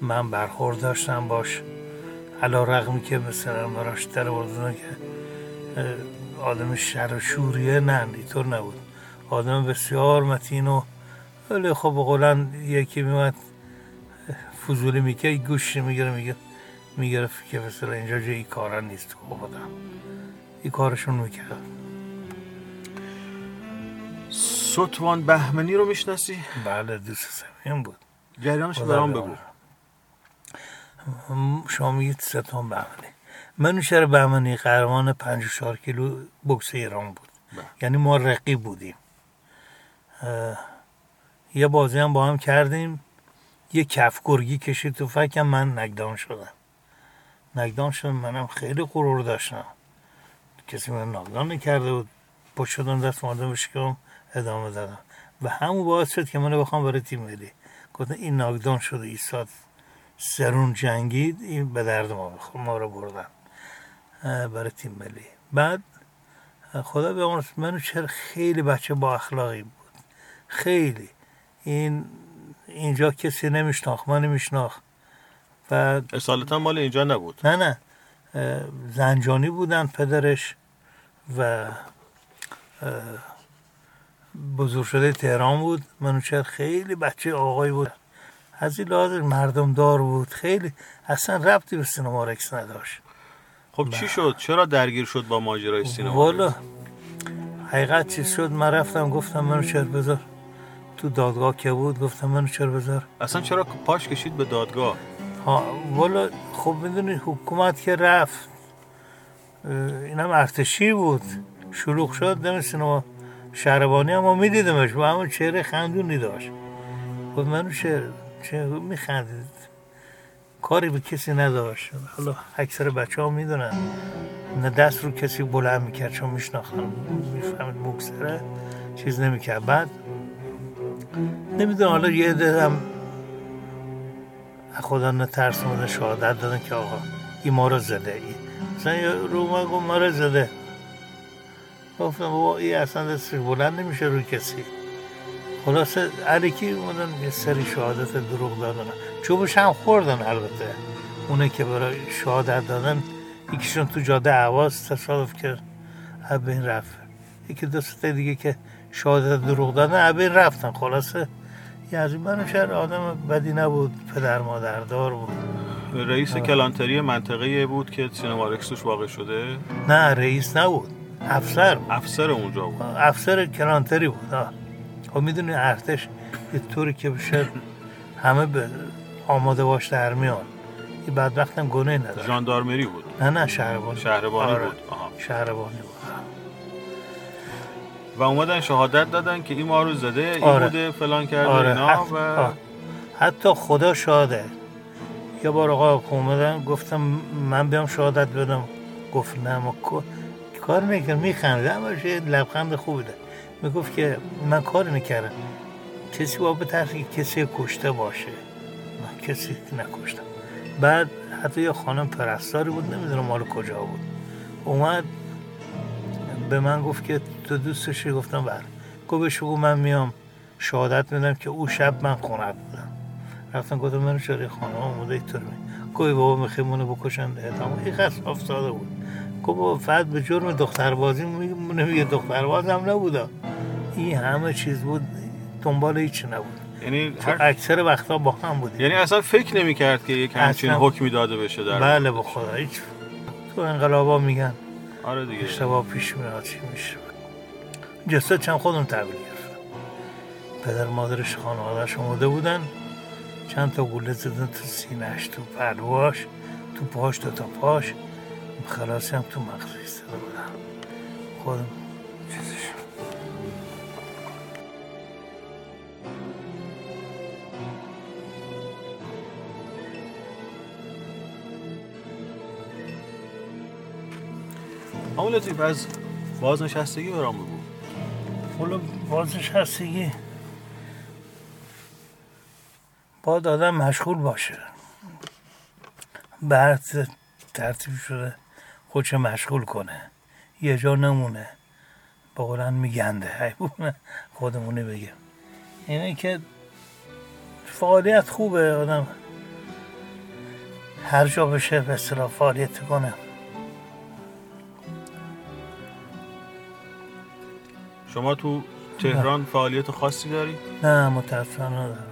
من برخورد داشتم باش. علی‌رغمی که مثلا براش در بردن که آدم شر و شوریه، نه اینطور نبود. آدم بسیار متین و ولی خب قولاً یکی میومد فضولی میگه گوش میگیره میگه میگه که مثلا اینجا جای کارا نیست، خودم این کارشون میکرد. ستوان بهمنی رو میشناسی؟ بله دوست صمیمی بود. جریانش برام بگو. شما میگید ستوان بهمنی، منوچهر بهمنی قهرمان پنجاه و چهار کیلو بوکس ایران بود. بله. یعنی ما رقیب بودیم. یه بازی هم با هم کردیم، یه کف گرگی کشید تو فکم، من نگدان شدم. نگدان شدم، منم خیلی غرور داشتم، کسی من نگدان نکرده بود. پشت شدم دست مادم بشکم ادامه دادم و همون باعث شد که منو بخوام برای تیم ملی. گفتن این نگدان شده، این ساعت سرون جنگید، این به درد ما بخور، ما رو بردن برای تیم ملی. بعد خدا به امانت منوچهر خیلی بچه با اخلاقی بود، خیلی این اینجا کسی نمیشناخت، من نمیشناخت و اصالتا مال اینجا نبود. نه نه زنجانی بودن پدرش و بزرگ شده تهران بود. منوچهر خیلی بچه آقای بود، از این لحاظ مردم دار بود، خیلی اصلا ربطی به سینما رکس نداشت. خب با... چی شد؟ چرا درگیر شد با ماجرای سینما؟ والا حقیقت چی شد؟ من رفتم گفتم منوچهر بذار تو دادگاه که بود، گفتم منوچهر بذار. اصلا چرا پاش کشید به دادگاه؟ ها والا خب میدونی حکومت که رفت، اینم ارتشی بود، شلوغ شد دم سینما شهربانی، اما میدیدمش با همون چهره خندونی داشت. خب منوچهر چه میخندید، کاری به کسی نداشت. حالا اکثر بچه ها میدونن، نه دست رو کسی بلند میکرد چون میشناختن، میفهمید مکسره، چیز نمیکرد. بعد نمیدونم حالا یه دادم خدا نترس اومدن شهادت دادن که آقا این ما رو زده، این مثلا رو ما گفت ما رو زده. گفتم بابا این اصلا دست بلند نمیشه روی کسی. خلاصه علیکی اومدن یه سری شهادت دروغ دادن، چوبش هم خوردن. البته اونه که برای شهادت دادن یکیشون تو جاده اهواز تصادف کرد، از بین رفت. یکی دو تا دیگه که شهادت دروغ دادن از بین رفتن. خلاصه یعنی منوچهر آدم بدی نبود، پدر مادردار بود. رئیس کلانتری منطقه بود که سینما رکسش واقع شده؟ نه رئیس نبود، افسر بود. افسر اونجا بود، افسر کلانتری بود. آه. خب میدونی ارتش یه طوری که بشه همه به آماده باش در میان، این بدبخت هم گناه نداره. ژاندارمری بود؟ نه نه شهربانی. شهربانی آره. بود آها. شهربانی بود و اومدن شهادت دادن که این ما رو زده، این آره. بوده فلان کرده آره. اینا حت... و آه. حتی خدا شاهده. یه بار آقا اومدن گفتم من بیام شهادت بدم، گفت نه ما کار میکنم. میخنده اما لبخند خوبی ده، میگفت که من کار نکردم، کسی باید بترسه که کسی کشته باشه، من کسی نکشتم. بعد حتی یه خانم پرستاری بود، نمیدونم مال کجا بود، اومد به من گفت که تو دوستشی؟ گفتم بله. گفت بهش بگو من میام شهادت میدم که او شب من خونه بودم. رفتم گفتم منو چرا خانم اومده اینطور می گفت بابا میخوای منو بکشن اعدام؟ این قصاف ساده بود. گفت فقط به جرم دختربازی نمیگه، دختربازم نبودم، این همه چیز بود، دنبال هیچ نبود. یعنی اکثر وقتا با هم بودیم، یعنی اصلا فکر نمیکرد که یک همچین حکمی داده بشه در بله به خدا. هیچ تو انقلابا میگن آره دیگه اشتباه پیش میاد، چی میشه. جسدشم خودم تحویل گرفتم، پدر مادرش خانواده‌اش اومده بودن، چند تا گوله زدن تو سینه‌اش، تو پلواش، تو پاش، تو تا پاش. خلاصی هم تو مغزی ایستاده بودم خودم چیزش. اول از بازنشستگی برام بگو. حالا بازنشستگی باید آدم مشغول باشه، به هر ترتیب شده خودش مشغول کنه، یه جا نمونه، با قولن میگنده، حیبونه خودمونه بگیم. اینه که فعالیت خوبه، آدم هر جا بشه به اصطلاح فعالیت کنه. شما تو تهران فعالیت خاصی داری؟ نه متاسفانه ندارم،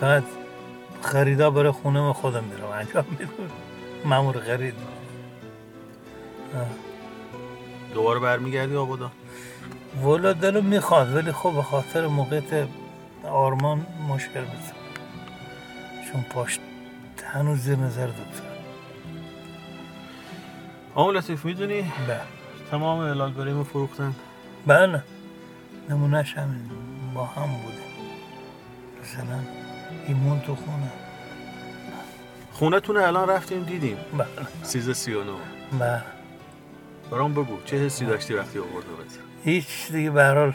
فقط خریدا برای خونه من خودم میرم انجام میدم، مامور خرید. دوباره برمیگردی آبادان؟ والا دلم میخواد، ولی خب به خاطر موقعیت آرمان مشکل میشه، چون پاش هنوز زیر نظر دکتر. آقا لطیف میدونی؟ بله. تمام لالبری ما فروختن؟ بله، نمونهش همین با هم بوده. مثلا ایمون تو خونه خونه تونه الان رفتیم دیدیم. بله. سیزده سی و نه. بله. برام بگو چه حسی داشتی وقتی آورد بزن؟ هیچ دیگه، به هر حال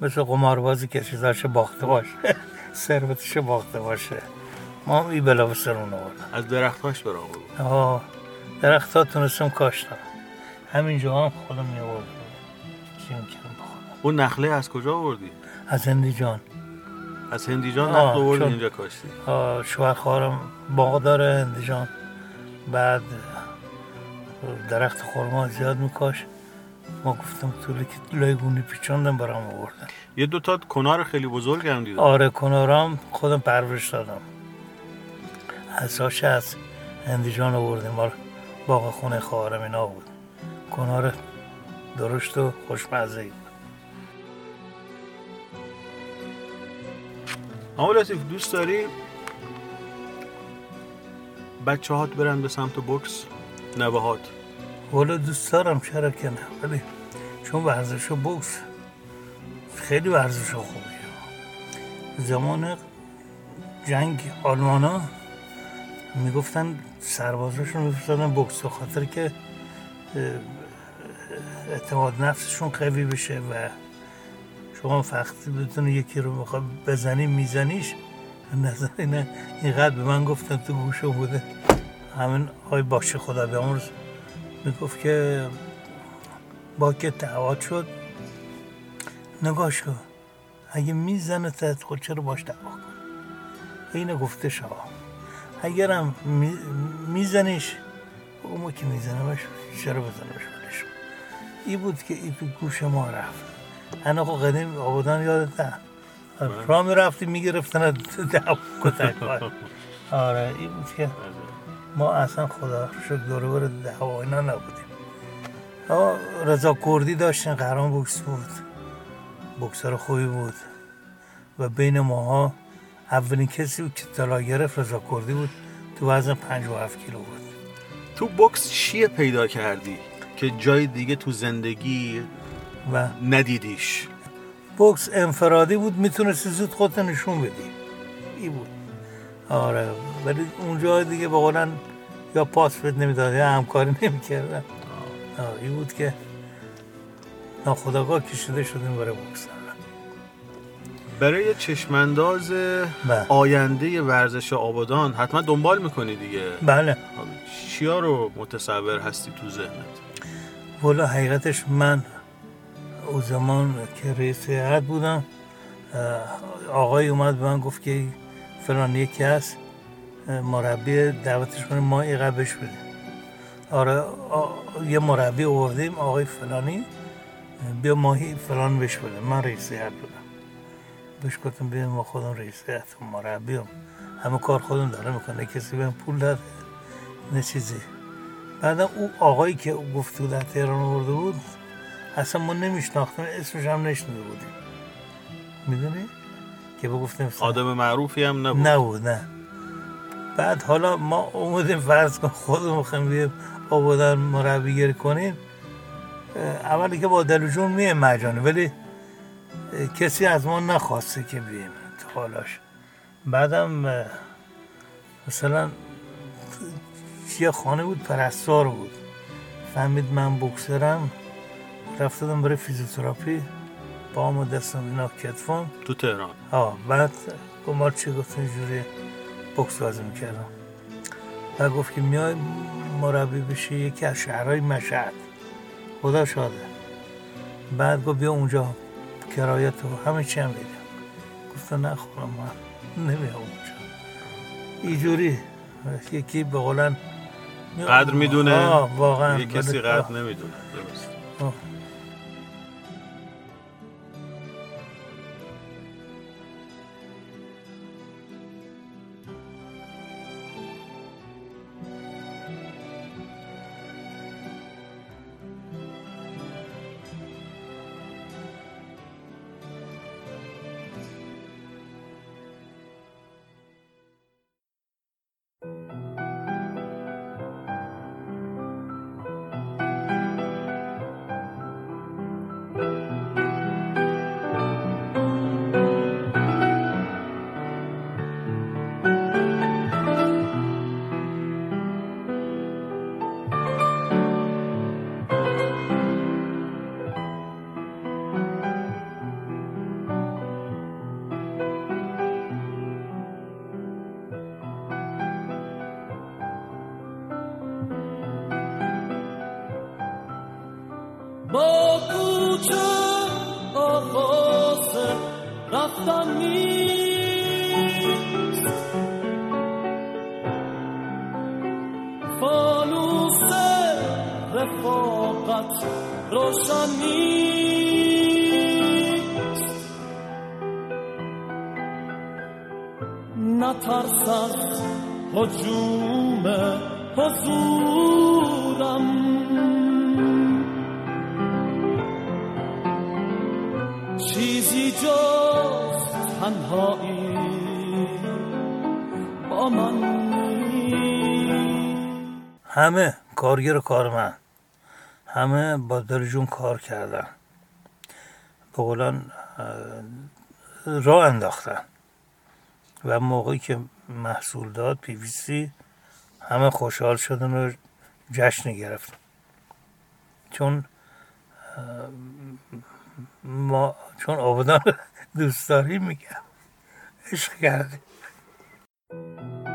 مثل قماربازی که چیزاش باخته باشه، ثروتش باخته باشه. ما هم این بلا به سرون آوردم. از درختاش برام بگو. آها، درخت‌ها تونستم کاشتم، همینجا هم خودم می‌آوردم. چی می‌کردم بخورم. اون نخله از کجا آوردی؟ از هندی جان. از هندی جان نخل آوردی اینجا کاشتی؟ آه، شوهر خواهرم باغ داره هندی جان. بعد درخت خرما زیاد می‌کاش. ما گفتم طولی که لایگونی پیچاندم برام آوردن. یه دو تا کنار خیلی بزرگ هم دیدم. آره، کنارام خودم پرورش دادم. اساس از هندی جان آوردیم، مال باغ خونه خواهرم اینا بود. کنار درشت و خوشمزه بود. اما لطیف، دوست داری بچه هات برن به سمت بوکس، نوهات؟ والا دوست دارم، چرا که نه، ولی چون ورزش بوکس خیلی ورزش خوبیه. زمان جنگ آلمانا میگفتن سربازاشون میفرستادن بوکس به خاطر که اعتماد نفسشون قوی بشه و شما وقتی بتونی یکی رو میخواد بزنی میزنیش نزنی. نه اینقدر به من گفتن، تو گوشم بوده، همین آقای باشی خدا بیامرز میگفت که با که دعوات شد نگاش کن، اگه میزنه تحت خودشه رو باش دعوا کن. اینه گفته شما، اگرم میزنیش اومو که میزنه باش چرا بزنه باش. این بود که این تو گوش ما رفت. انا خو قدیم آبادان یادت نه، را میرفتیم میگرفتن دعوا کتک بار. آره این بود که ما اصلا خدا شکر دورور دعوا اینا نبودیم. آقا رضا کردی داشتن، قهرمان بوکس بود، بوکسر خوبی بود و بین ماها اولین کسی بود که طلا گرفت رضا کردی بود، تو وزن پنجاه و هفت کیلو بود. تو بوکس چیه پیدا کردی که جای دیگه تو زندگی و ندیدیش؟ بوکس انفرادی بود، میتونستی زود خودت نشون بدی، این بود. آره ولی اونجا دیگه بقولن یا پاس بد نمیداد یا همکاری نمیکردن. آره این بود که ناخودآگاه کشیده شدیم برای بوکس. برای چشمانداز آینده ورزش آبادان حتما دنبال میکنی دیگه. بله. چیا رو متصور هستی تو ذهنت؟ والا حقیقتش من او زمان که رئیس هیئت بودم، آقای اومد به من گفت که فلان یکی هست مربی، دعوتش کنیم ما عقبش بدیم. آره یه مربی آوردیم آقای فلانی، بیا ماهی فلان بهش بده. من رئیس هیئت بودم، بهش گفتم بیا ما خودم رئیس هیئتم، مربیم، همه کار خودم داره میکنه، کسی بهم پول داده نه چیزی. بعد او آقایی که گفت در تهران آورده بود اصلا ما نمیشناختم، اسمش هم نشنیده بودیم، میدونی که بگفتیم آدم معروفی هم نبود. نبود نه. بعد حالا ما اومدیم فرض کن خودمون میخوایم بیم آبادان مربی گیری کنیم، اولی که با دلوجون میه مجانه، ولی کسی از ما نخواسته که بیم حالاش. بعدم مثلا یه خانه بود پرستار بود، فهمید من بوکسرم، رفتم برای فیزیوتراپی، پاهم و دستم اینا کتفم تو تهران. آه بعد گمار چی گفت اینجوری بوکس بازی میکردم و گفت که میای مربی بشی یکی از شهرهای مشهد، خدا شاده. بعد گفت بیا اونجا کرایت و همه چی هم دیدم. گفتم نه خورم من نمیام اونجا. اینجوری یکی به قولن قدر میدونه، واقعا یک کسی قدر نمیدونه. درست. آه. همه کارگر و کارمند همه با درجون کار کردن، به قولان را انداختن و موقعی که محصول داد پی وی سی همه خوشحال شدن و جشن گرفتن، چون ما چون آبادان دوستداری میگم عشق کردیم.